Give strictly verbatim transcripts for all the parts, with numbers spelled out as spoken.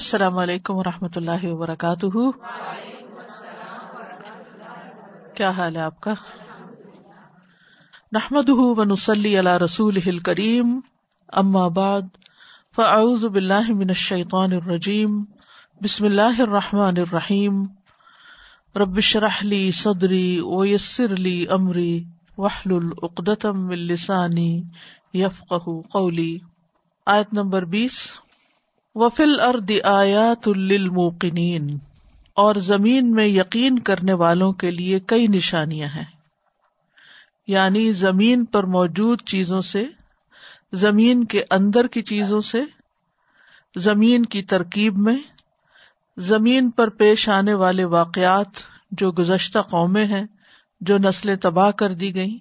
السلام علیکم ورحمۃ اللہ وبرکاتہ. کیا حال ہے آپ کا؟ نحمده ونصلی علی رسولہ الکریم. اما بعد فاعوذ باللہ من الشیطان الرجیم. بسم اللہ الرحمن الرحیم. رب اشرح لی صدری ویسر لی امری واحلل عقدۃ من لسانی یفقہوا قولی. آیت نمبر بیس. وفی الارض آیات للموقنین. اور زمین میں یقین کرنے والوں کے لیے کئی نشانیاں ہیں، یعنی زمین پر موجود چیزوں سے، زمین کے اندر کی چیزوں سے، زمین کی ترکیب میں، زمین پر پیش آنے والے واقعات جو گزشتہ قومیں ہیں، جو نسلیں تباہ کر دی گئیں،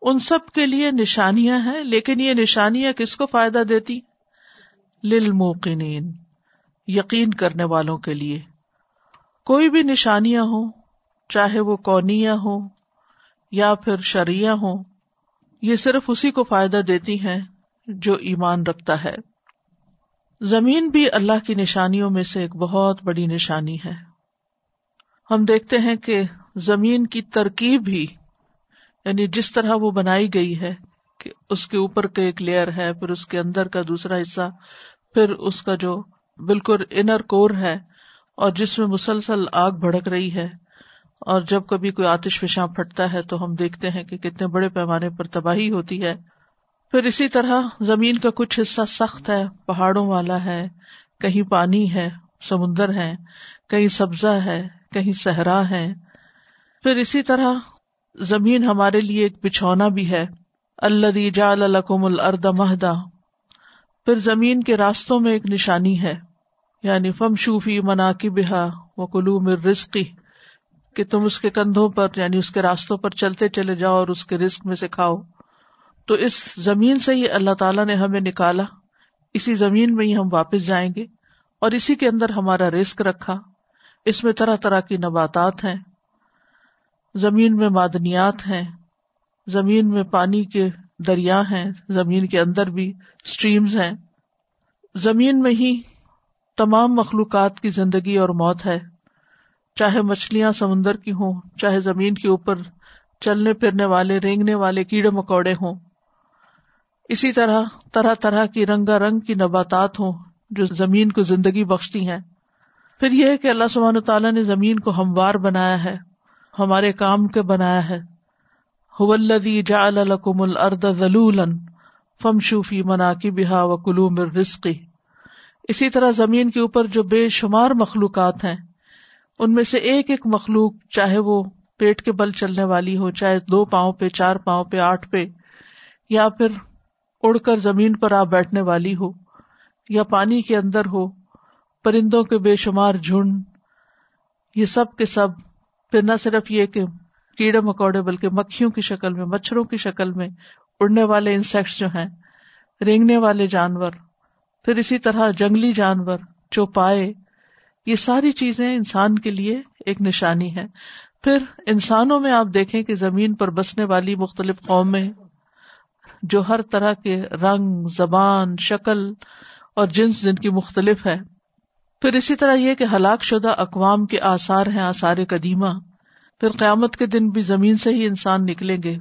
ان سب کے لیے نشانیاں ہیں. لیکن یہ نشانیاں کس کو فائدہ دیتی؟ للموقنین، یقین کرنے والوں کے لیے. کوئی بھی نشانیاں ہوں، چاہے وہ کونیاں ہوں یا پھر شرعیاں ہوں، یہ صرف اسی کو فائدہ دیتی ہیں جو ایمان رکھتا ہے. زمین بھی اللہ کی نشانیوں میں سے ایک بہت بڑی نشانی ہے. ہم دیکھتے ہیں کہ زمین کی ترکیب بھی، یعنی جس طرح وہ بنائی گئی ہے، کہ اس کے اوپر کا ایک لیئر ہے، پھر اس کے اندر کا دوسرا حصہ، پھر اس کا جو بالکل انر کور ہے اور جس میں مسلسل آگ بھڑک رہی ہے، اور جب کبھی کوئی آتش فشاں پھٹتا ہے تو ہم دیکھتے ہیں کہ کتنے بڑے پیمانے پر تباہی ہوتی ہے. پھر اسی طرح زمین کا کچھ حصہ سخت ہے، پہاڑوں والا ہے، کہیں پانی ہے، سمندر ہے، کہیں سبزہ ہے، کہیں صحرا ہے. پھر اسی طرح زمین ہمارے لیے ایک بچھونا بھی ہے، الذی جعل لکم الارض مہدا. پھر زمین کے راستوں میں ایک نشانی ہے، یعنی فمشوا فی مناکبہا وکلوا من رزقہ، کہ تم اس کے کندھوں پر، یعنی اس کے راستوں پر چلتے چلے جاؤ اور اس کے رزق میں سے کھاؤ. تو اس زمین سے ہی اللہ تعالیٰ نے ہمیں نکالا، اسی زمین میں ہی ہم واپس جائیں گے، اور اسی کے اندر ہمارا رزق رکھا. اس میں طرح طرح کی نباتات ہیں، زمین میں معدنیات ہیں، زمین میں پانی کے دریا ہیں، زمین کے اندر بھی سٹریمز ہیں. زمین میں ہی تمام مخلوقات کی زندگی اور موت ہے، چاہے مچھلیاں سمندر کی ہوں، چاہے زمین کے اوپر چلنے پھرنے والے رینگنے والے کیڑے مکوڑے ہوں. اسی طرح طرح طرح کی رنگا رنگ کی نباتات ہوں جو زمین کو زندگی بخشتی ہیں. پھر یہ ہے کہ اللہ سبحانہ تعالیٰ نے زمین کو ہموار بنایا ہے، ہمارے کام کے بنایا ہے. هو الذی جعل لکم الارض ذلولا فامشوا فی مناکبہا وکلوا من رزقہ. اسی طرح زمین کے اوپر جو بے شمار مخلوقات ہیں، ان میں سے ایک ایک مخلوق، چاہے وہ پیٹ کے بل چلنے والی ہو، چاہے دو پاؤں پہ، چار پاؤں پہ، آٹھ پہ، یا پھر اڑ کر زمین پر آ بیٹھنے والی ہو، یا پانی کے اندر ہو، پرندوں کے بے شمار جھنڈ، یہ سب کے سب. پھر نہ صرف یہ کہ کیڑے مکوڑے، بلکہ مکھیوں کی شکل میں، مچھروں کی شکل میں اڑنے والے انسیکٹس جو ہیں، رینگنے والے جانور، پھر اسی طرح جنگلی جانور، چوپائے، یہ ساری چیزیں انسان کے لیے ایک نشانی ہے. پھر انسانوں میں آپ دیکھیں کہ زمین پر بسنے والی مختلف قومیں جو ہر طرح کے رنگ، زبان، شکل اور جنس جن کی مختلف ہے. پھر اسی طرح یہ کہ ہلاک شدہ اقوام کے آثار ہیں، آثار قدیمہ. پھر قیامت کے دن بھی زمین سے ہی انسان نکلیں گے،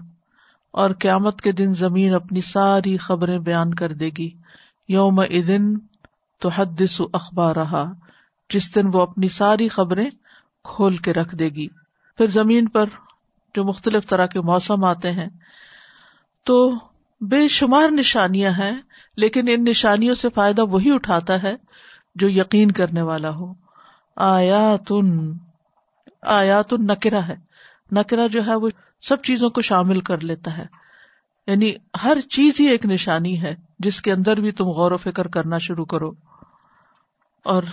اور قیامت کے دن زمین اپنی ساری خبریں بیان کر دے گی. یوم اذن تحدث اخبارہا، جس دن وہ اپنی ساری خبریں کھول کے رکھ دے گی. پھر زمین پر جو مختلف طرح کے موسم آتے ہیں، تو بے شمار نشانیاں ہیں. لیکن ان نشانیوں سے فائدہ وہی اٹھاتا ہے جو یقین کرنے والا ہو. آیاتن، آیات النکرہ ہے، نکرہ جو ہے وہ سب چیزوں کو شامل کر لیتا ہے، یعنی ہر چیز ہی ایک نشانی ہے جس کے اندر بھی تم غور و فکر کرنا شروع کرو. اور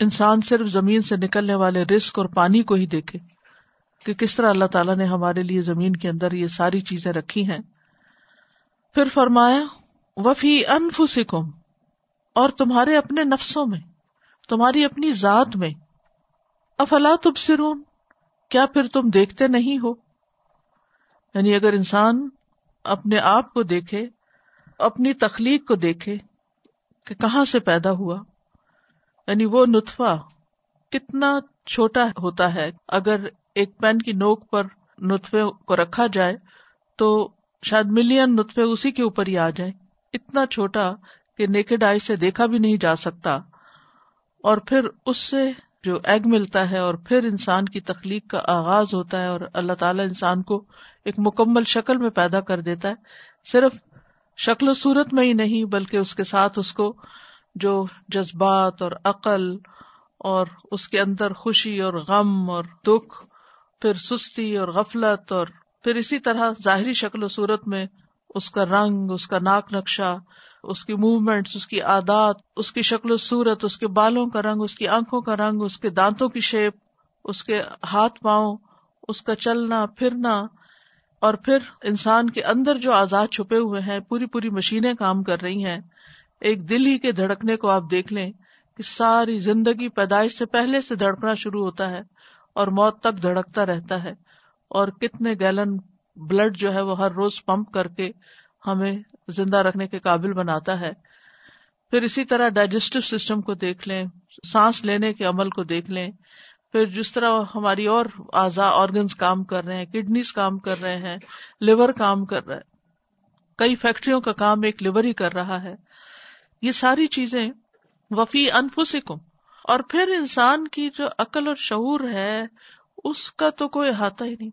انسان صرف زمین سے نکلنے والے رزق اور پانی کو ہی دیکھے کہ کس طرح اللہ تعالیٰ نے ہمارے لیے زمین کے اندر یہ ساری چیزیں رکھی ہیں. پھر فرمایا وفی انفسکم، اور تمہارے اپنے نفسوں میں، تمہاری اپنی ذات میں. افلا تبصرون، کیا پھر تم دیکھتے نہیں ہو؟ یعنی اگر انسان اپنے آپ کو دیکھے، اپنی تخلیق کو دیکھے کہ کہاں سے پیدا ہوا، یعنی وہ نطفہ کتنا چھوٹا ہوتا ہے. اگر ایک پین کی نوک پر نطفے کو رکھا جائے تو شاید ملین نطفے اسی کے اوپر ہی آ جائیں, اتنا چھوٹا کہ نیکڈ آئی سے دیکھا بھی نہیں جا سکتا. اور پھر اس سے جو ایگ ملتا ہے اور پھر انسان کی تخلیق کا آغاز ہوتا ہے, اور اللہ تعالیٰ انسان کو ایک مکمل شکل میں پیدا کر دیتا ہے. صرف شکل و صورت میں ہی نہیں بلکہ اس کے ساتھ اس کو جو جذبات اور عقل اور اس کے اندر خوشی اور غم اور دکھ, پھر سستی اور غفلت, اور پھر اسی طرح ظاہری شکل و صورت میں اس کا رنگ, اس کا ناک نقشہ, اس کی موومنٹس, اس کی عادات, اس کی شکل و صورت, اس کے بالوں کا رنگ, اس کی آنکھوں کا رنگ, اس کے دانتوں کی شیپ, اس کے ہاتھ پاؤں, اس کا چلنا پھرنا, اور پھر انسان کے اندر جو آزاد چھپے ہوئے ہیں, پوری پوری مشینیں کام کر رہی ہیں. ایک دل ہی کے دھڑکنے کو آپ دیکھ لیں کہ ساری زندگی پیدائش سے پہلے سے دھڑکنا شروع ہوتا ہے اور موت تک دھڑکتا رہتا ہے, اور کتنے گیلن بلڈ جو ہے وہ ہر روز پمپ کر کے ہمیں زندہ رکھنے کے قابل بناتا ہے. پھر اسی طرح ڈائجسٹو سسٹم کو دیکھ لیں, سانس لینے کے عمل کو دیکھ لیں, پھر جس طرح ہماری اور اعضاء آرگنز کام کر رہے ہیں, کڈنیز کام کر رہے ہیں, لیور کام کر رہا ہے, کئی فیکٹریوں کا کام ایک لیور ہی کر رہا ہے. یہ ساری چیزیں وفی انفسکم. اور پھر انسان کی جو عقل اور شعور ہے اس کا تو کوئی احاطہ ہی نہیں,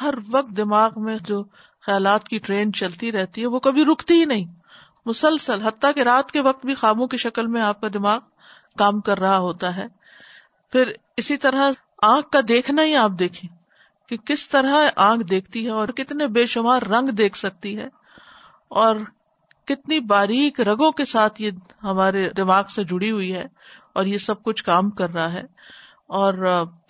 ہر وقت دماغ میں جو خیالات کی ٹرین چلتی رہتی ہے وہ کبھی رکتی ہی نہیں, مسلسل, حتیٰ کہ رات کے وقت بھی خوابوں کی شکل میں آپ کا دماغ کام کر رہا ہوتا ہے. پھر اسی طرح آنکھ کا دیکھنا ہی آپ دیکھیں کہ کس طرح آنکھ دیکھتی ہے اور کتنے بے شمار رنگ دیکھ سکتی ہے, اور کتنی باریک رگوں کے ساتھ یہ ہمارے دماغ سے جڑی ہوئی ہے اور یہ سب کچھ کام کر رہا ہے. اور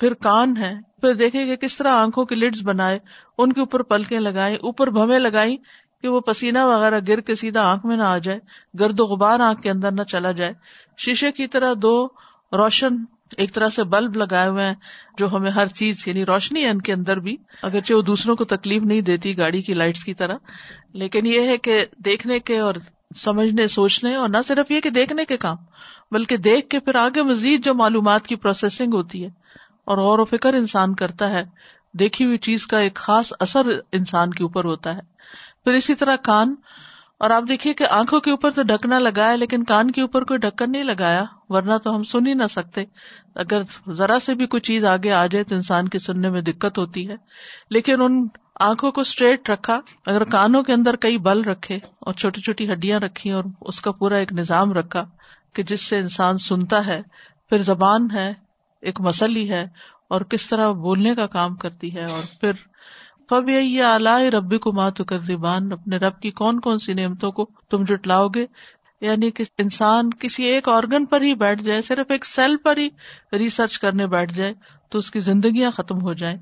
پھر کان ہے, پھر دیکھیں کہ کس طرح آنکھوں کی لڈز بنائے, ان کے اوپر پلکیں لگائیں, اوپر بھویں لگائیں کہ وہ پسینہ وغیرہ گر کے سیدھا آنکھ میں نہ آ جائے, گرد و غبار آنکھ کے اندر نہ چلا جائے. شیشے کی طرح دو روشن ایک طرح سے بلب لگائے ہوئے ہیں جو ہمیں ہر چیز, یعنی روشنی ہے ان کے اندر بھی, اگرچہ وہ دوسروں کو تکلیف نہیں دیتی گاڑی کی لائٹس کی طرح, لیکن یہ ہے کہ دیکھنے کے اور سمجھنے سوچنے, اور نہ صرف یہ کہ دیکھنے کے کام بلکہ دیکھ کے پھر آگے مزید جو معلومات کی پروسیسنگ ہوتی ہے اور غور و فکر انسان کرتا ہے, دیکھی ہوئی چیز کا ایک خاص اثر انسان کے اوپر ہوتا ہے. پھر اسی طرح کان, اور آپ دیکھیے کہ آنکھوں کے اوپر تو ڈھکنا لگایا لیکن کان کے اوپر کوئی ڈھکن نہیں لگایا, ورنہ تو ہم سن ہی نہ سکتے, اگر ذرا سے بھی کوئی چیز آگے آ جائے تو انسان کے سننے میں دقت ہوتی ہے. لیکن ان آنکھوں کو اسٹریٹ رکھا, اگر کانوں کے اندر کئی بل رکھے اور چھوٹی چھوٹی ہڈیاں رکھی اور اس کا پورا ایک نظام رکھا کہ جس سے انسان سنتا ہے. پھر زبان ہے, ایک مسئلہ ہے اور کس طرح بولنے کا کام کرتی ہے. اور پھر فَبِأَيِّ آلَاءِ رَبِّكُمَا تُكَذِّبَانِ, اپنے رب کی کون کون سی نعمتوں کو تم جھٹلاؤ گے. یعنی کہ انسان کسی ایک آرگن پر ہی بیٹھ جائے, صرف ایک سیل پر ہی ریسرچ کرنے بیٹھ جائے تو اس کی زندگیاں ختم ہو جائیں.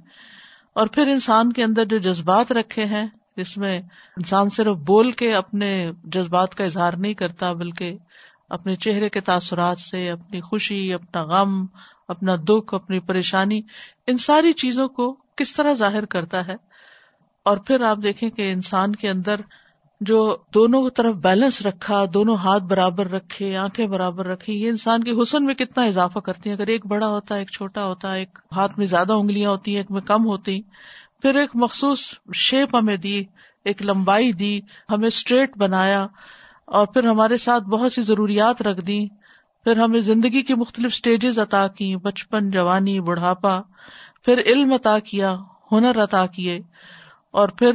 اور پھر انسان کے اندر جو جذبات رکھے ہیں, جس میں انسان صرف بول کے اپنے جذبات کا اظہار نہیں کرتا بلکہ اپنے چہرے کے تاثرات سے اپنی خوشی, اپنا غم, اپنا دکھ, اپنی پریشانی, ان ساری چیزوں کو کس طرح ظاہر کرتا ہے. اور پھر آپ دیکھیں کہ انسان کے اندر جو دونوں طرف بیلنس رکھا, دونوں ہاتھ برابر رکھے, آنکھیں برابر رکھی, یہ انسان کے حسن میں کتنا اضافہ کرتی ہیں. اگر ایک بڑا ہوتا ہے, ایک چھوٹا ہوتا ہے, ایک ہاتھ میں زیادہ انگلیاں ہوتی ہیں, ایک میں کم ہوتی, پھر ایک مخصوص شیپ ہمیں دی, ایک لمبائی دی, ہمیں اسٹریٹ بنایا, اور پھر ہمارے ساتھ بہت سی ضروریات رکھ دی, پھر ہمیں زندگی کی مختلف سٹیجز عطا کی, بچپن, جوانی, بڑھاپا, پھر علم عطا کیا, ہنر عطا کیے, اور پھر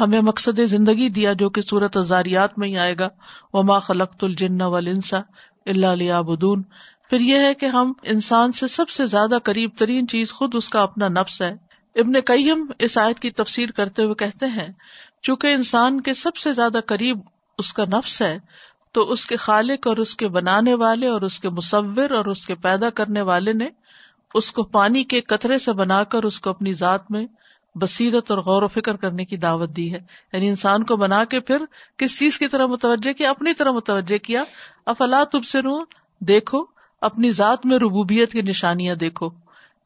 ہمیں مقصد زندگی دیا جو کہ سورۃ الذاریات میں ہی آئے گا, وما خلقت الجن والانس الا لیعبدون. پھر یہ ہے کہ ہم انسان سے سب سے زیادہ قریب ترین چیز خود اس کا اپنا نفس ہے. ابن قیم اس آیت کی تفسیر کرتے ہوئے کہتے ہیں چونکہ انسان کے سب سے زیادہ قریب اس کا نفس ہے تو اس کے خالق اور اس کے بنانے والے اور اس کے مصور اور اس کے پیدا کرنے والے نے اس کو پانی کے قطرے سے بنا کر اس کو اپنی ذات میں بصیرت اور غور و فکر کرنے کی دعوت دی ہے. یعنی انسان کو بنا کے پھر کس چیز کی طرح متوجہ کیا؟ اپنی طرح متوجہ کیا. افلا تبصرون, دیکھو اپنی ذات میں ربوبیت کی نشانیاں دیکھو.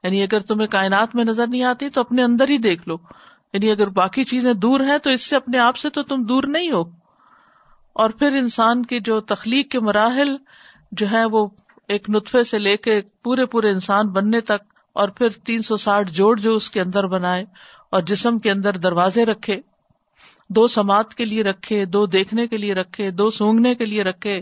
یعنی اگر تمہیں کائنات میں نظر نہیں آتی تو اپنے اندر ہی دیکھ لو. یعنی اگر باقی چیزیں دور ہیں تو اس سے, اپنے آپ سے تو تم دور نہیں ہو. اور پھر انسان کی جو تخلیق کے مراحل جو ہے وہ ایک نطفے سے لے کے پورے پورے انسان بننے تک، اور پھر تین سو ساٹھ جوڑ جو اس کے اندر بنائے، اور جسم کے اندر دروازے رکھے، دو سماعت کے لیے رکھے، دو دیکھنے کے لیے رکھے، دو سونگھنے کے لیے رکھے،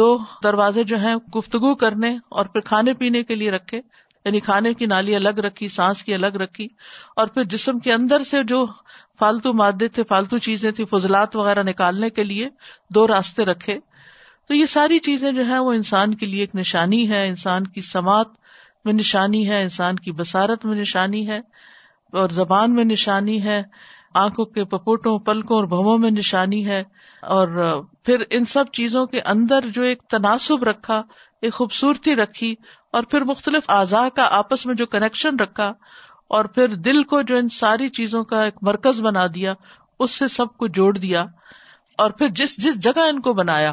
دو دروازے جو ہیں گفتگو کرنے اور پھر کھانے پینے کے لیے رکھے، یعنی کھانے کی نالی الگ رکھی، سانس کی الگ رکھی، اور پھر جسم کے اندر سے جو فالتو مادے تھے، فالتو چیزیں تھیں، فضلات وغیرہ نکالنے کے لیے دو راستے رکھے۔ تو یہ ساری چیزیں جو ہیں وہ انسان کے لیے ایک نشانی ہے، انسان کی سماعت میں نشانی ہے، انسان کی بصارت میں نشانی ہے، اور زبان میں نشانی ہے، آنکھوں کے پپوٹوں، پلکوں اور بھووں میں نشانی ہے، اور پھر ان سب چیزوں کے اندر جو ایک تناسب رکھا، ایک خوبصورتی رکھی، اور پھر مختلف اعضاء کا آپس میں جو کنیکشن رکھا، اور پھر دل کو جو ان ساری چیزوں کا ایک مرکز بنا دیا، اس سے سب کو جوڑ دیا، اور پھر جس جس جگہ ان کو بنایا،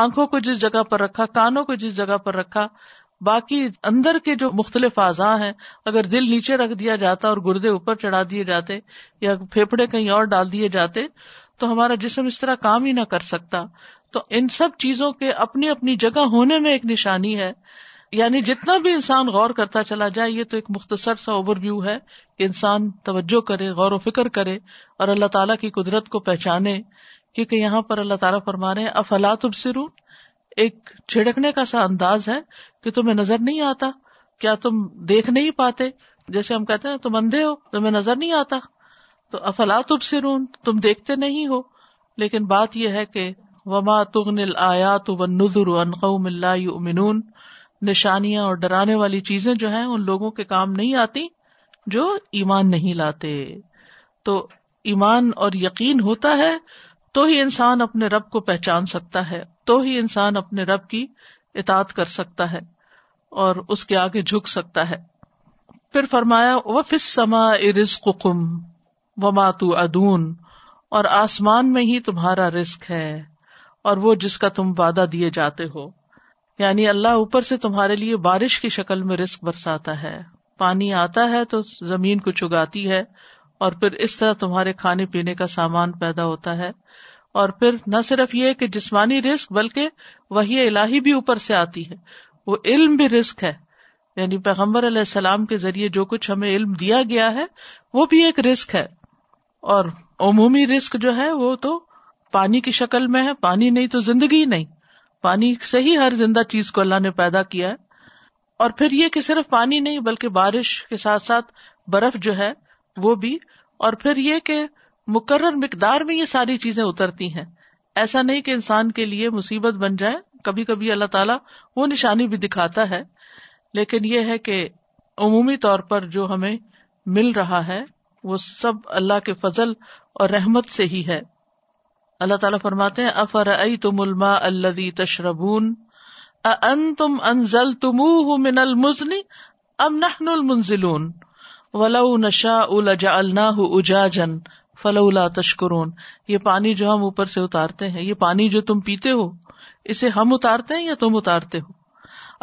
آنکھوں کو جس جگہ پر رکھا، کانوں کو جس جگہ پر رکھا، باقی اندر کے جو مختلف اعضاء ہیں، اگر دل نیچے رکھ دیا جاتا اور گردے اوپر چڑھا دیے جاتے یا پھیپھڑے کہیں اور ڈال دیے جاتے تو ہمارا جسم اس طرح کام ہی نہ کر سکتا۔ تو ان سب چیزوں کے اپنی اپنی جگہ ہونے میں ایک نشانی ہے، یعنی جتنا بھی انسان غور کرتا چلا جائے، یہ تو ایک مختصر سا اوور ویو ہے کہ انسان توجہ کرے، غور و فکر کرے اور اللہ تعالیٰ کی قدرت کو پہچانے، کیونکہ یہاں پر اللہ تعالیٰ فرما رہے ہیں افلا تبصرون، ایک چھڑکنے کا سا انداز ہے کہ تمہیں نظر نہیں آتا، کیا تم دیکھ نہیں پاتے؟ جیسے ہم کہتے ہیں تم اندھے ہو، تمہیں نظر نہیں آتا، تو افلا تبصرون، تم دیکھتے نہیں ہو۔ لیکن بات یہ ہے کہ وما تغنی الآیات والنذر عن قوم لا یؤمنون، نشانیاں اور ڈرانے والی چیزیں جو ہیں ان لوگوں کے کام نہیں آتی جو ایمان نہیں لاتے۔ تو ایمان اور یقین ہوتا ہے تو ہی انسان اپنے رب کو پہچان سکتا ہے، تو ہی انسان اپنے رب کی اطاعت کر سکتا ہے اور اس کے آگے جھک سکتا ہے۔ پھر فرمایا وَفِي السَّمَاءِ رِزْقُكُمْ وَمَا تُوعَدُونَ، اور آسمان میں ہی تمہارا رزق ہے اور وہ جس کا تم وعدہ دیے جاتے ہو، یعنی اللہ اوپر سے تمہارے لیے بارش کی شکل میں رزق برساتا ہے، پانی آتا ہے تو زمین کو چگاتی ہے، اور پھر اس طرح تمہارے کھانے پینے کا سامان پیدا ہوتا ہے، اور پھر نہ صرف یہ کہ جسمانی رزق بلکہ وحی الہی بھی اوپر سے آتی ہے، وہ علم بھی رزق ہے، یعنی پیغمبر علیہ السلام کے ذریعے جو کچھ ہمیں علم دیا گیا ہے وہ بھی ایک رزق ہے، اور عمومی رزق جو ہے وہ تو پانی کی شکل میں ہے، پانی نہیں تو زندگی نہیں، پانی سے ہی ہر زندہ چیز کو اللہ نے پیدا کیا ہے۔ اور پھر یہ کہ صرف پانی نہیں بلکہ بارش کے ساتھ ساتھ برف جو ہے وہ بھی، اور پھر یہ کہ مقرر مقدار میں یہ ساری چیزیں اترتی ہیں، ایسا نہیں کہ انسان کے لیے مصیبت بن جائے، کبھی کبھی اللہ تعالیٰ وہ نشانی بھی دکھاتا ہے، لیکن یہ ہے کہ عمومی طور پر جو ہمیں مل رہا ہے وہ سب اللہ کے فضل اور رحمت سے ہی ہے۔ اللہ تعالیٰ فرماتے ہیں افرأیتم الماء الذی تشربون اأنتم انزلتموہ من المزن ام نحن المنزلون ولو نشاء لجعلناہ اجاجا فلولا تشکرون، یہ پانی جو ہم اوپر سے اتارتے ہیں، یہ پانی جو تم پیتے ہو، اسے ہم اتارتے ہیں یا تم اتارتے ہو؟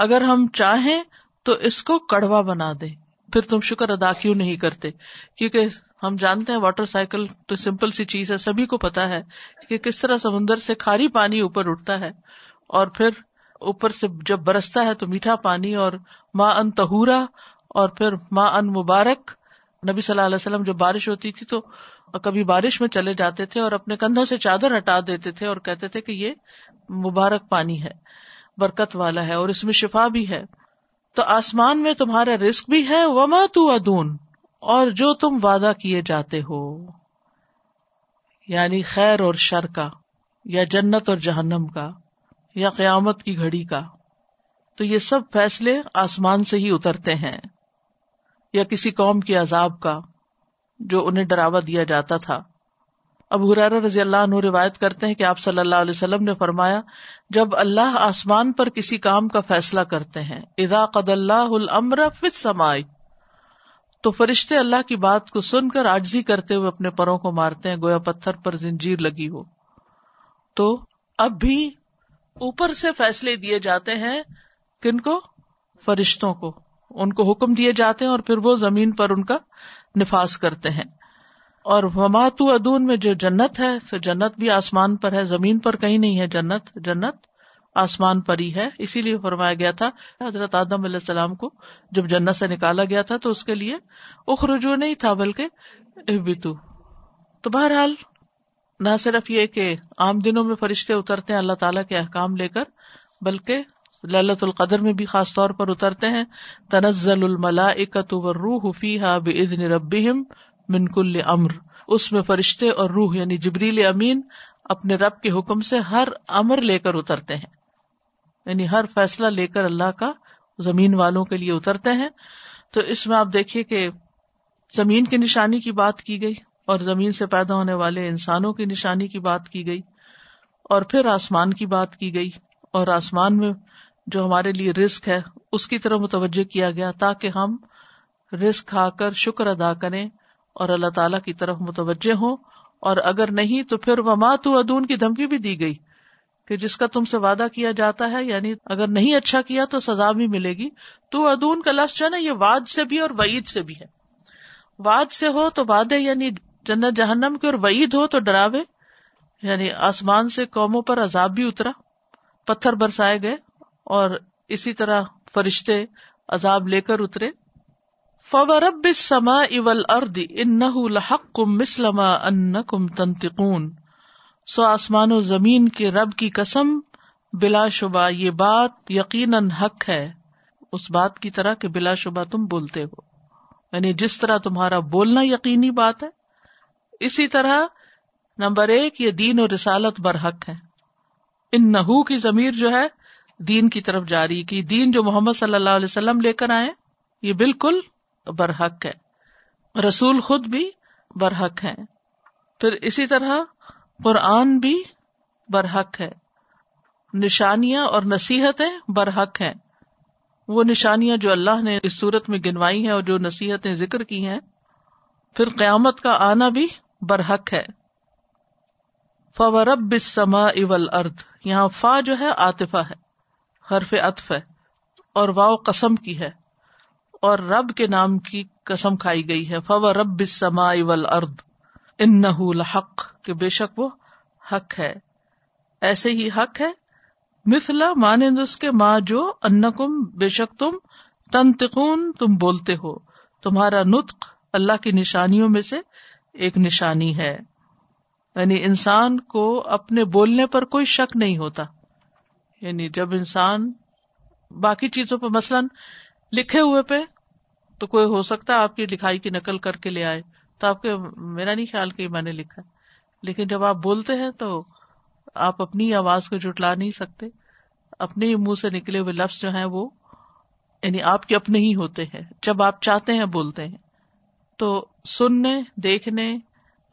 اگر ہم چاہیں تو اس کو کڑوا بنا دیں، پھر تم شکر ادا کیوں نہیں کرتے؟ کیونکہ ہم جانتے ہیں واٹر سائیکل تو سمپل سی چیز ہے، سبھی کو پتا ہے کہ کس طرح سمندر سے کھاری پانی اوپر اٹھتا ہے، اور پھر اوپر سے جب برستا ہے تو میٹھا پانی، اور ما ان طہورا، اور پھر ما ان مبارک، نبی صلی اللہ علیہ وسلم جب بارش ہوتی تھی تو کبھی بارش میں چلے جاتے تھے اور اپنے کندھوں سے چادر ہٹا دیتے تھے اور کہتے تھے کہ یہ مبارک پانی ہے، برکت والا ہے اور اس میں شفا بھی ہے۔ تو آسمان میں تمہارا رزق بھی ہے، وما توعدون، اور جو تم وعدہ کیے جاتے ہو، یعنی خیر اور شر کا، یا جنت اور جہنم کا، یا قیامت کی گھڑی کا، تو یہ سب فیصلے آسمان سے ہی اترتے ہیں، یا کسی قوم کے عذاب کا جو انہیں ڈراوا دیا جاتا تھا۔ ابو ہریرہ رضی اللہ عنہ روایت کرتے ہیں کہ آپ صلی اللہ علیہ وسلم نے فرمایا جب اللہ آسمان پر کسی کام کا فیصلہ کرتے ہیں، اذا قضى الله الامر في السماء، تو فرشتے اللہ کی بات کو سن کر عاجزی کرتے ہوئے اپنے پروں کو مارتے ہیں گویا پتھر پر زنجیر لگی ہو۔ تو اب بھی اوپر سے فیصلے دیے جاتے ہیں، کن کو؟ فرشتوں کو، ان کو حکم دیے جاتے ہیں اور پھر وہ زمین پر ان کا نفاذ کرتے ہیں۔ اور وما توعدون میں جو جنت ہے، تو جنت بھی آسمان پر ہے، زمین پر کہیں نہیں ہے جنت، جنت آسمان پر ہی ہے. اسی لیے فرمایا گیا تھا حضرت آدم علیہ السلام کو جب جنت سے نکالا گیا تھا تو اس کے لیے اخرجو نہیں تھا بلکہ اہبتو. تو بہرحال نہ صرف یہ کہ عام دنوں میں فرشتے اترتے ہیں اللہ تعالیٰ کے احکام لے کر بلکہ لیلۃ القدر میں بھی خاص طور پر اترتے ہیں. تنزل الملائکۃ والروح فیہا باذن ربہم من کل امر. اس میں فرشتے اور روح یعنی جبریل امین اپنے رب کے حکم سے ہر امر لے کر اترتے ہیں, یعنی ہر فیصلہ لے کر اللہ کا زمین والوں کے لیے اترتے ہیں. تو اس میں آپ دیکھیے کہ زمین کی نشانی کی بات کی گئی اور زمین سے پیدا ہونے والے انسانوں کی نشانی کی بات کی گئی, اور پھر آسمان کی بات کی گئی اور آسمان میں جو ہمارے لیے رزق ہے اس کی طرف متوجہ کیا گیا تاکہ ہم رزق کھا کر شکر ادا کریں اور اللہ تعالیٰ کی طرف متوجہ ہوں, اور اگر نہیں تو پھر وما توعدون کی دھمکی بھی دی گئی کہ جس کا تم سے وعدہ کیا جاتا ہے یعنی اگر نہیں اچھا کیا تو سزا بھی ملے گی. توعدون کا لفظ جو ہے نا یہ وعد سے بھی اور وعید سے بھی ہے. وعد سے ہو تو وعدے یعنی جنت جہنم کی, اور وعید ہو تو ڈراوے یعنی آسمان سے قوموں پر عذاب بھی اترا, پتھر برسائے گئے اور اسی طرح فرشتے عذاب لے کر اترے. فَوَرَبِّ السَّمَاءِ وَالْأَرْضِ إِنَّهُ لَحَقٌّ مِثْلَ مَا أَنَّكُمْ تَنْطِقُونَ. سو آسمان و زمین کے رب کی قسم بلا شبہ یہ بات یقیناً حق ہے اس بات کی طرح کہ بلا شبہ تم بولتے ہو, یعنی جس طرح تمہارا بولنا یقینی بات ہے اسی طرح نمبر ایک یہ دین اور رسالت برحق ہے. اِنَّهُ کی ضمیر جو ہے دین کی طرف جاری کی, دین جو محمد صلی اللہ علیہ وسلم لے کر آئے یہ بالکل برحق ہے, رسول خود بھی برحق ہے, پھر اسی طرح قرآن بھی برحق ہے, نشانیاں اور نصیحتیں برحق ہیں. وہ نشانیاں جو اللہ نے اس صورت میں گنوائی ہیں اور جو نصیحتیں ذکر کی ہیں, پھر قیامت کا آنا بھی برحق ہے. فَوَرَبِّ السَّمَاءِ وَالْأَرْضِ یہاں فا جو ہے عاطفہ ہے, حرف عطف ہے, اور واو قسم کی ہے اور رب کے نام کی قسم کھائی گئی ہے. فَوَرَبِّ السَّمَاءِ وَالْأَرْضِ إِنَّهُ لَحَقٌّ کہ بے شک وہ حق ہے, ایسے ہی حق ہے. مثلا مانند اس کے ما جو انکم بے شک تم تنطقون تم بولتے ہو, تمہارا نطق اللہ کی نشانیوں میں سے ایک نشانی ہے, یعنی انسان کو اپنے بولنے پر کوئی شک نہیں ہوتا. یعنی جب انسان باقی چیزوں پر مثلاً لکھے ہوئے پہ تو کوئی ہو سکتا ہے آپ کی لکھائی کی نقل کر کے لے آئے تو آپ کے میرا نہیں خیال کہ میں نے لکھا, لیکن جب آپ بولتے ہیں تو آپ اپنی آواز کو جھٹلا نہیں سکتے, اپنے منہ سے نکلے ہوئے لفظ جو ہیں وہ یعنی آپ کے اپنے ہی ہوتے ہیں, جب آپ چاہتے ہیں بولتے ہیں. تو سننے دیکھنے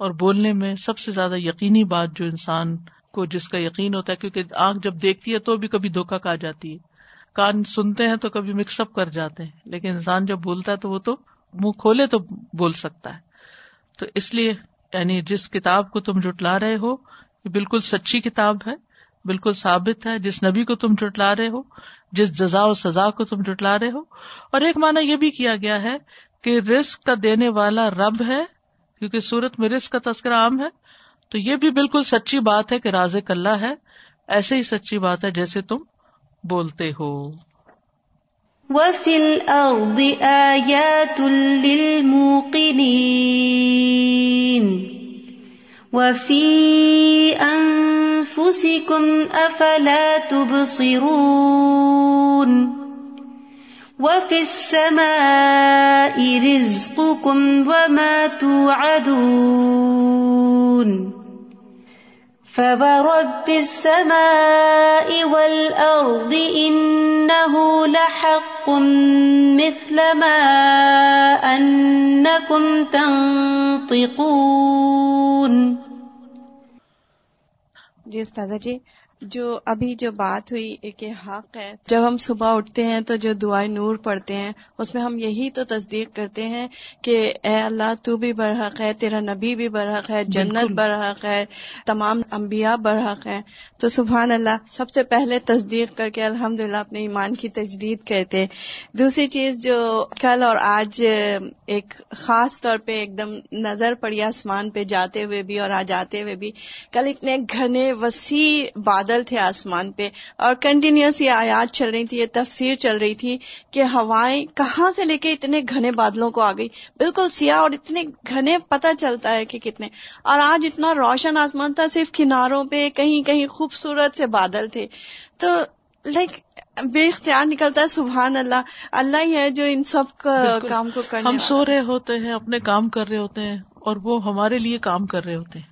اور بولنے میں سب سے زیادہ یقینی بات جو انسان کو جس کا یقین ہوتا ہے, کیونکہ آنکھ جب دیکھتی ہے تو بھی کبھی دھوکا کھا جاتی ہے, کان سنتے ہیں تو کبھی مکس اپ کر جاتے ہیں, لیکن انسان جب بولتا ہے تو وہ تو منہ کھولے تو بول سکتا ہے. تو اس لیے یعنی جس کتاب کو تم جھٹلا رہے ہو یہ بالکل سچی کتاب ہے, بالکل ثابت ہے. جس نبی کو تم جھٹلا رہے ہو, جس جزا و سزا کو تم جھٹلا رہے ہو, اور ایک معنی یہ بھی کیا گیا ہے کہ رزق کا دینے والا رب ہے, کیونکہ سورت میں رزق کا تذکرہ عام ہے, تو یہ بھی بالکل سچی بات ہے کہ رازق اللہ ہے, ایسے ہی سچی بات ہے جیسے تم بولتے ہو. وَفِي الْأَرْضِ آيَاتٌ لِلْمُوقِنِينَ وَفِي أَنفُسِكُمْ أَفَلَا تُبْصِرُونَ وَفِي السَّمَاءِ رِزْقُكُمْ وَمَا تُوعَدُونَ فَوَرَبِّ السَّمَاءِ وَالْأَرْضِ إِنَّهُ لَحَقٌّ مِثْلَ مَا أَنَّكُمْ تَنطِقُونَ. جی استاد جی, جو ابھی جو بات ہوئی کہ حق ہے, جب ہم صبح اٹھتے ہیں تو جو دعائے نور پڑھتے ہیں اس میں ہم یہی تو تصدیق کرتے ہیں کہ اے اللہ تو بھی برحق ہے, تیرا نبی بھی برحق ہے, جنت برحق ہے, تمام انبیاء برحق ہیں. تو سبحان اللہ, سب سے پہلے تصدیق کر کے الحمدللہ اپنے ایمان کی تجدید کرتے. دوسری چیز جو کل اور آج ایک خاص طور پہ ایک دم نظر پڑی آسمان پہ, جاتے ہوئے بھی اور آ جاتے ہوئے بھی, کل اتنے گھنے وسیع بادل بادل تھے آسمان پہ، اور کنٹینیوس یہ آیات چل رہی تھی، یہ تفسیر چل رہی تھی کہ ہوائیں کہاں سے لے کے اتنے گھنے بادلوں کو آ گئی، بالکل سیاہ اور اتنے گھنے، پتہ چلتا ہے کہ کتنے. اور آج اتنا روشن آسمان تھا، صرف کناروں پہ کہیں کہیں خوبصورت سے بادل تھے. تو لائک بے اختیار نکلتا ہے سبحان اللہ، اللہ ہی ہے جو ان سب کا کام کو کرنے. ہم سو رہے ہوتے ہیں، اپنے کام کر رہے ہوتے ہیں، اور وہ ہمارے لیے کام کر رہے ہوتے ہیں.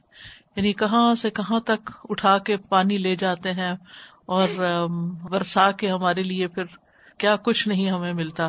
یعنی کہاں سے کہاں تک اٹھا کے پانی لے جاتے ہیں اور برسا کے ہمارے لیے پھر کیا کچھ نہیں ہمیں ملتا،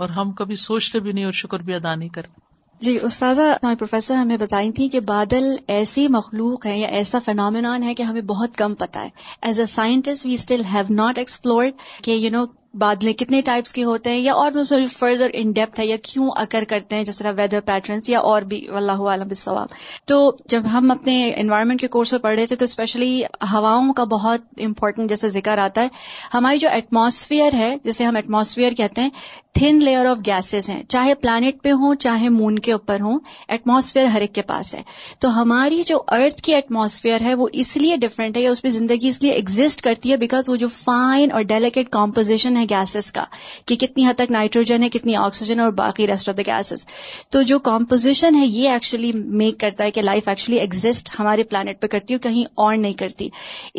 اور ہم کبھی سوچتے بھی نہیں اور شکر بھی ادا نہیں کرتے. جی استاذہ، ہمیں پروفیسر ہمیں بتائی تھی کہ بادل ایسی مخلوق ہے یا ایسا فینومینان ہے کہ ہمیں بہت کم پتا ہے. As a scientist we still have not explored کہ یو نو بادلیں کتنے ٹائپس کے ہوتے ہیں، یا اور فردر ان ڈیپتھ ہے، یا کیوں اکر کرتے ہیں، جس طرح ویدر پیٹرنس یا اور بھی، واللہ اعلم بالصواب. تو جب ہم اپنے انوائرمنٹ کے کورس میں پڑھ رہے تھے تو اسپیشلی ہواؤں کا بہت امپورٹنٹ جیسے ذکر آتا ہے. ہماری جو ایٹماسفیئر ہے، جسے ہم ایٹماسفیئر کہتے ہیں، تھن لیئر آف گیسز ہیں، چاہے پلانٹ پہ ہوں چاہے مون کے اوپر ہوں، ایٹماسفیئر ہر ایک کے پاس ہے. تو ہماری جو ارتھ کی ایٹماسفیئر ہے وہ اس لیے ڈفرینٹ ہے، یا اس میں زندگی اس لیے ایگزسٹ کرتی ہے بیکاز وہ جو فائن اور ڈیلیکیٹ کمپوزیشن گیسز کا، کہ کتنی حد تک نائٹروجن ہے، کتنی آکسیجن اور باقی ریسٹ آف دا گیسز. تو جو کمپوزیشن ہے یہ ایکچولی میک کرتا ہے کہ لائف ایکچولی ایگزسٹ ہمارے پلانٹ پہ کرتی ہے، کہیں اور نہیں کرتی.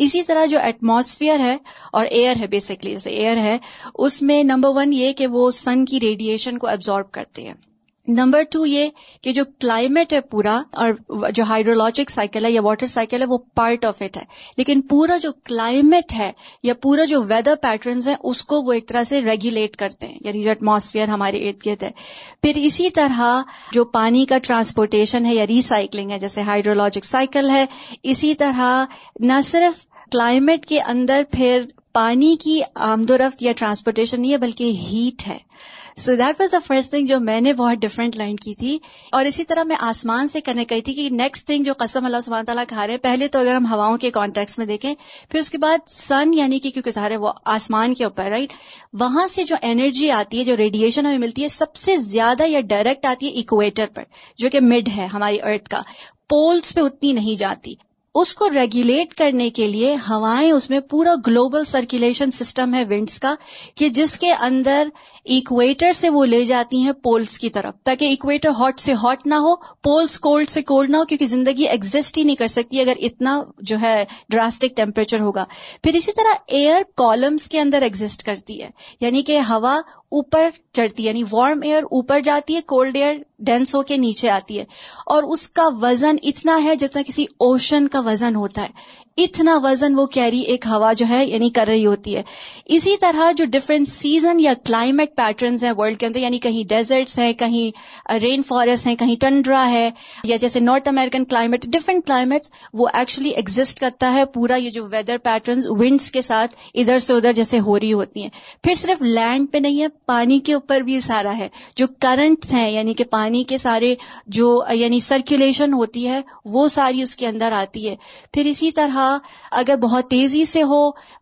اسی طرح جو ایٹماسفیئر ہے اور ایئر ہے، بیسکلی جیسے ایئر ہے، اس میں نمبر ون یہ کہ وہ سن کی ریڈیشن کو ابزارب کرتے ہیں. نمبر ٹو یہ کہ جو کلائمیٹ ہے پورا، اور جو ہائیڈرولوجک سائیکل ہے یا واٹر سائیکل ہے، وہ پارٹ آف اٹ ہے، لیکن پورا جو کلائمیٹ ہے یا پورا جو ویدر پیٹرنز ہیں اس کو وہ ایک طرح سے ریگولیٹ کرتے ہیں، یعنی جو ایٹماسفیئر ہمارے ارد گرد ہے. پھر اسی طرح جو پانی کا ٹرانسپورٹیشن ہے یا ریسائکلنگ ہے، جیسے ہائیڈرولوجک سائیکل ہے، اسی طرح نہ صرف کلائمیٹ کے اندر پھر پانی کی آمد و رفت یا ٹرانسپورٹیشن نہیں ہے بلکہ ہیٹ ہے. So that was the first thing جو میں نے بہت ڈفرینٹ لرن کی تھی. اور اسی طرح میں آسمان سے کرنے گئی تھی کہ نیکسٹ تھنگ جو قسم اللہ سبحانہ تعالیٰ کھا رہے ہیں، پہلے تو اگر ہم ہواؤں کے کانٹیکس میں دیکھیں، پھر اس کے بعد سن، یعنی کہ کیونکہ سارے وہ آسمان کے اوپر، رائٹ، وہاں سے جو انرجی آتی ہے، جو ریڈیشن ہمیں ملتی ہے، سب سے زیادہ یا ڈائریکٹ آتی ہے ایکویٹر پر، جو کہ مڈ ہے ہماری ارتھ کا، پولز پہ اتنی نہیں جاتی. اس کو ریگولیٹ کرنے کے لیے ہوائیں، اس میں پورا گلوبل سرکولیشن سسٹم ہے ونڈز کا، کہ جس کے اندر ایکویٹر سے وہ لے جاتی ہیں پولز کی طرف، تاکہ ایکویٹر ہاٹ سے ہاٹ نہ ہو، پولز کولڈ سے کولڈ نہ ہو، کیونکہ زندگی ایگزسٹ ہی نہیں کر سکتی اگر اتنا جو ہے ڈراسٹک ٹیمپریچر ہوگا. پھر اسی طرح ایئر کالمز کے اندر ایگزسٹ کرتی ہے، یعنی کہ ہوا اوپر چڑھتی ہے، یعنی وارم ایئر اوپر جاتی ہے، کولڈ ایئر ڈینس ہو کے نیچے آتی ہے، اور اس کا وزن اتنا ہے جتنا کسی اوشن کا وزن ہوتا ہے، اتنا وزن وہ کیری ایک ہوا جو ہے یعنی کر رہی ہوتی ہے. اسی طرح جو ڈفرینٹ سیزن یا کلائمیٹ پیٹرنز ہیں ورلڈ کے اندر، یعنی کہیں ڈیزرٹس ہیں، کہیں رین فارسٹ ہیں، کہیں ٹنڈرا ہے، یا جیسے north American climate, different climates وہ ایکچولی ایگزسٹ کرتا ہے. پورا یہ جو ویدر پیٹرنز ونڈس کے ساتھ ادھر سے ادھر جیسے ہو رہی ہوتی ہیں. پھر صرف لینڈ پہ نہیں ہے، پانی کے اوپر بھی سارا ہے، جو کرنٹس ہیں یعنی کہ پانی کے سارے جو یعنی سرکولیشن ہوتی ہے وہ ساری اس کے اندر آتی ہے. پھر اسی طرح اگر بہت تیزی سے ہو،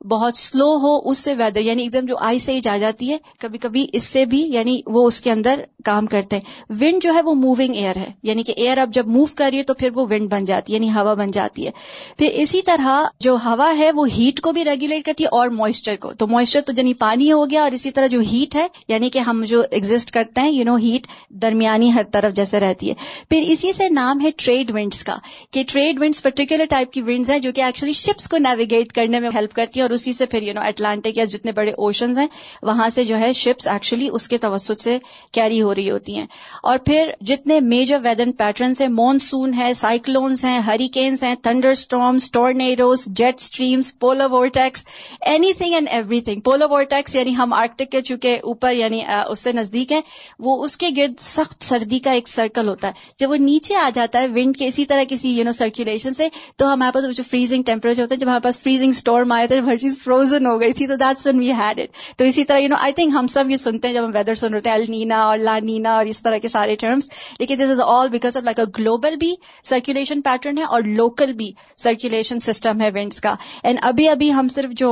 بہت سلو ہو، اس سے ویدر یعنی ایک دم جو آئی سے ہی جا جاتی ہے، کبھی کبھی اس سے بھی یعنی وہ اس کے اندر کام کرتے ہیں. ونڈ جو ہے وہ موونگ ایئر ہے، یعنی کہ ایئر اب جب موو کر رہی ہے تو پھر وہ ونڈ بن جاتی ہے، یعنی ہوا بن جاتی ہے. پھر اسی طرح جو ہوا ہے وہ ہیٹ کو بھی ریگولیٹ کرتی ہے اور موئسچر کو. تو موئسچر تو یعنی پانی ہو گیا، اور اسی طرح جو ہیٹ ہے یعنی کہ ہم جو ایگزسٹ کرتے ہیں، یو نو ہیٹ درمیانی ہر طرف جیسے رہتی ہے. پھر اسی سے نام ہے ٹریڈ ونڈس کا، کہ ٹریڈ ونڈس پرٹیکولر ٹائپ کی ونڈس ہیں جو کہ ایکچولی شپس کو نیویگیٹ کرنے میں ہیلپ کرتی ہیں، اور اسی سے پھر یو نو اٹلانٹک یا جتنے بڑے اوشنز ہیں وہاں سے جو ہے شپس ایکچولی اس کے توسط سے کیری ہو رہی ہوتی ہیں. اور پھر جتنے میجر ویدر پیٹرنس ہیں، مانسون ہے، سائیکلونز ہیں، ہریکینز ہیں، thunderstorms, tornadoes, jet streams, polar vortex, anything and everything. Polar vortex یعنی ہم آرکٹک کے چونکہ اوپر یعنی اس سے نزدیک ہے، وہ اس کے گرد سخت سردی کا ایک سرکل ہوتا ہے. جب وہ نیچے آ جاتا ہے ونڈ کے اسی طرح کسی یو نو سرکولیشن سے، تو ہمارے پاس جو فریزنگ ٹیمپریچر ہوتا ہے، جب ہمارے پاس فریزنگ اسٹارم آیا تھا، جب ہر چیز فروزن ہو گئی تھی، تو that's when we had it. تو اسی طرح یو نو آئی تھنک ہم سب یہ سنتے ہیں جب ہم ویدر سن رہے ہیں، النینا اور لانینا اور اس طرح کے سارے ٹرمس، لیکن this is all because of like a global بھی سرکولیشن پیٹرن ہے اور لوکل بھی سرکولیشن سسٹم ہے ونڈس کا. اینڈ ابھی ابھی ہم صرف جو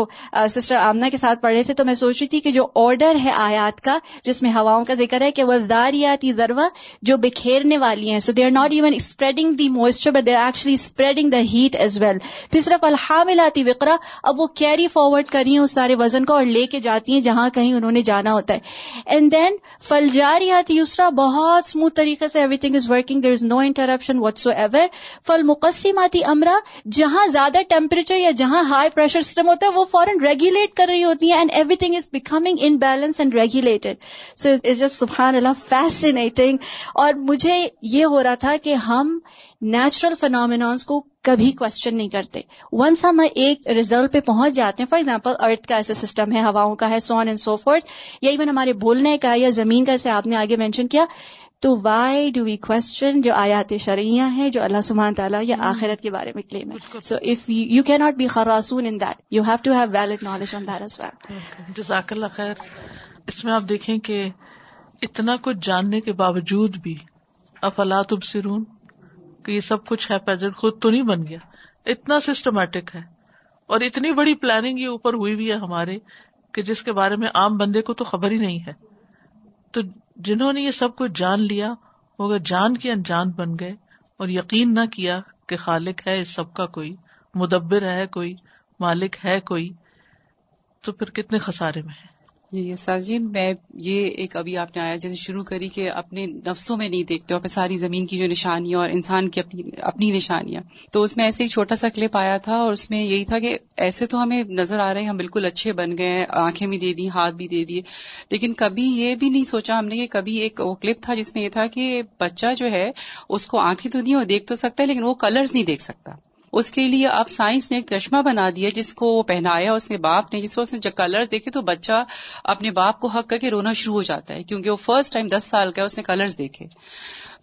سسٹر آمنا کے ساتھ پڑھ رہے تھے، تو میں سوچ رہی تھی کہ جو آرڈر ہے آیات کا جس میں ہواؤں کا ذکر ہے، کہ وَالذَّارِيَاتِ ذَرْوَا، جو بکھیرنے والی ہیں. So they are not even spreading the moisture but they are actually spreading the heat as well. پھر صرف الحاملاتی وقرا، اب وہ کیری فارورڈ کر رہی ہیں اس سارے وزن کو اور لے کے جاتی ہیں جہاں کہیں انہوں نے جانا ہوتا ہے. اینڈ دین فالجاریات یسرا، بہت اسموتھ طریقے سے everything is working, there is no interruption whatsoever. فالمقسماتی امرا، جہاں زیادہ ٹیمپریچر یا جہاں ہائی پریشر سسٹم ہوتا ہے وہ فوراً ریگولیٹ کر رہی ہوتی ہیں، and everything is becoming in balance and regulated. So it's just سبحان اللہ فیسینیٹنگ. اور مجھے یہ ہو رہا تھا کہ ہم نیچرل فینومیناز کو کبھی کوشچن نہیں کرتے. ونس ہم ایک ریزلٹ پہ پہنچ جاتے ہیں، فار ایگزامپل ارتھ کا ایسا سسٹم ہے، ہواؤں کا ہے، سون اینڈ سو فورتھ، یا ایون ہمارے بولنے کا یا زمین کا، اسے آپ نے آگے مینشن کیا، تو وائی ڈو وی کوشچن جو آیات شرعیہ ہیں، جو اللہ سبحانہ تعالیٰ یا آخرت کے بارے میں کلیم ہے. سو اف یو کی ناٹ بی خراسون in that, you have to have valid knowledge on that as well. جزاک اللہ خیر. اس میں آپ دیکھیں کہ اتنا کچھ جاننے کے باوجود بھی افلا تبصرون، کہ یہ سب کچھ ہے پیزنٹ، خود تو نہیں بن گیا، اتنا سسٹمیٹک ہے اور اتنی بڑی پلاننگ یہ اوپر ہوئی بھی ہے ہمارے، کہ جس کے بارے میں عام بندے کو تو خبر ہی نہیں ہے. تو جنہوں نے یہ سب کچھ جان لیا وہ جان کے انجان بن گئے اور یقین نہ کیا کہ خالق ہے اس سب کا، کوئی مدبر ہے، کوئی مالک ہے، کوئی، تو پھر کتنے خسارے میں ہیں. جی سر جی، میں یہ ایک ابھی آپ نے آیا جیسے شروع کری کہ اپنے نفسوں میں نہیں دیکھتے ہو، پھر ساری زمین کی جو نشانیاں اور انسان کی اپنی اپنی نشانیاں، تو اس میں ایسے ہی چھوٹا سا کلپ آیا تھا اور اس میں یہی تھا کہ ایسے تو ہمیں نظر آ رہے ہیں ہم بالکل اچھے بن گئے ہیں، آنکھیں بھی دے دی، ہاتھ بھی دے دیے، لیکن کبھی یہ بھی نہیں سوچا ہم نے کہ کبھی ایک وہ کلپ تھا جس میں یہ تھا کہ بچہ جو ہے اس کو آنکھیں تو نہیں، وہ دیکھ تو سکتا ہے لیکن وہ کلرز نہیں دیکھ سکتا. اس کے لیے اب سائنس نے ایک چشمہ بنا دیا جس کو وہ پہنایا اس نے باپ نے، جس کو اس نے جب کلرز دیکھے تو بچہ اپنے باپ کو حق کر کے رونا شروع ہو جاتا ہے، کیونکہ وہ فرسٹ ٹائم دس سال کا ہے، اس نے کلرز دیکھے.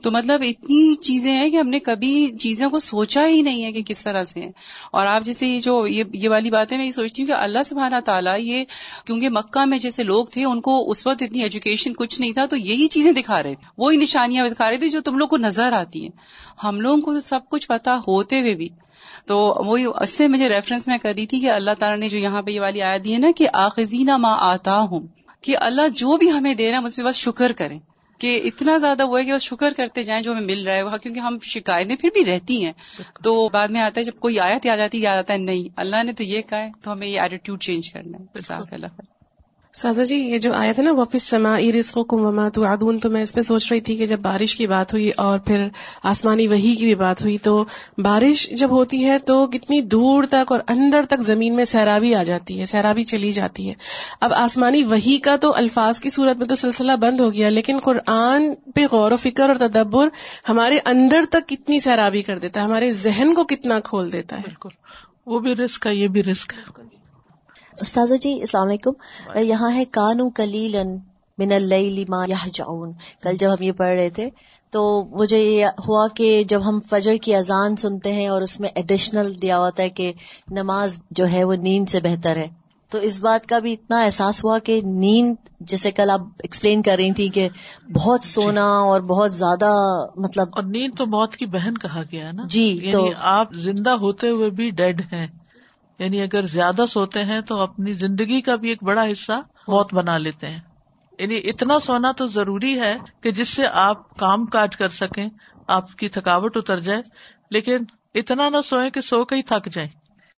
تو مطلب اتنی چیزیں ہیں کہ ہم نے کبھی چیزوں کو سوچا ہی نہیں ہے کہ کس طرح سے ہیں. اور آپ جیسے یہ جو یہ, یہ والی باتیں میں یہ سوچتی ہوں کہ اللہ سبحانہ تعالیٰ یہ، کیونکہ مکہ میں جیسے لوگ تھے ان کو اس وقت اتنی ایجوکیشن کچھ نہیں تھا، تو یہی چیزیں دکھا رہے تھے، وہی نشانیاں دکھا رہے تھے جو تم لوگ کو نظر آتی ہیں، ہم لوگوں کو تو سب کچھ پتہ ہوتے ہوئے بھی. تو وہی اس سے مجھے ریفرنس میں کر رہی تھی کہ اللہ تعالیٰ نے جو یہاں پہ یہ والی آیت دی ہے نا کہ آخذین ما آتاہم، کہ اللہ جو بھی ہمیں دے رہا ہے اس پہ بس شکر کریں، کہ اتنا زیادہ وہ ہے کہ بس شکر کرتے جائیں جو ہمیں مل رہا ہے، کیونکہ ہم شکایتیں پھر بھی رہتی ہیں. تو بعد میں آتا ہے جب کوئی آیت یاد آتی یاد آتا ہے نہیں اللہ نے تو یہ کہا ہے، تو ہمیں یہ ایٹیٹیوڈ چینج کرنا ہے. جزاک اللہ خیر. سازا جی، یہ جو آیا تھا نا وَفِي السَّمَاءِ رِزْقُكُمْ وَمَا تُوعَدُونَ، تو میں اس پہ سوچ رہی تھی کہ جب بارش کی بات ہوئی اور پھر آسمانی وحی کی بھی بات ہوئی، تو بارش جب ہوتی ہے تو کتنی دور تک اور اندر تک زمین میں سیرابی آ جاتی ہے، سیرابی چلی جاتی ہے. اب آسمانی وحی کا تو الفاظ کی صورت میں تو سلسلہ بند ہو گیا، لیکن قرآن پہ غور و فکر اور تدبر ہمارے اندر تک کتنی سیرابی کر دیتا ہے، ہمارے ذہن کو کتنا کھول دیتا ہے. بالکل، وہ بھی رزق ہے، یہ بھی رزق ہے. استاذہ جی السلام علیکم. یہاں ہے کانو کلیلا من اللیل ما یہجعون. کل جب ہم یہ پڑھ رہے تھے تو مجھے یہ ہوا کہ جب ہم فجر کی اذان سنتے ہیں اور اس میں ایڈیشنل دیا ہوتا ہے کہ نماز جو ہے وہ نیند سے بہتر ہے، تو اس بات کا بھی اتنا احساس ہوا کہ نیند، جیسے کل آپ ایکسپلین کر رہی تھی کہ بہت سونا اور بہت زیادہ مطلب، اور نیند تو موت کی بہن کہا گیا ہے نا. جی، یعنی تو آپ زندہ ہوتے ہوئے بھی ڈیڈ ہیں، یعنی اگر زیادہ سوتے ہیں تو اپنی زندگی کا بھی ایک بڑا حصہ موت بنا لیتے ہیں. یعنی اتنا سونا تو ضروری ہے کہ جس سے آپ کام کاج کر سکیں، آپ کی تھکاوٹ اتر جائے، لیکن اتنا نہ سوئیں کہ سو کے ہی تھک جائیں.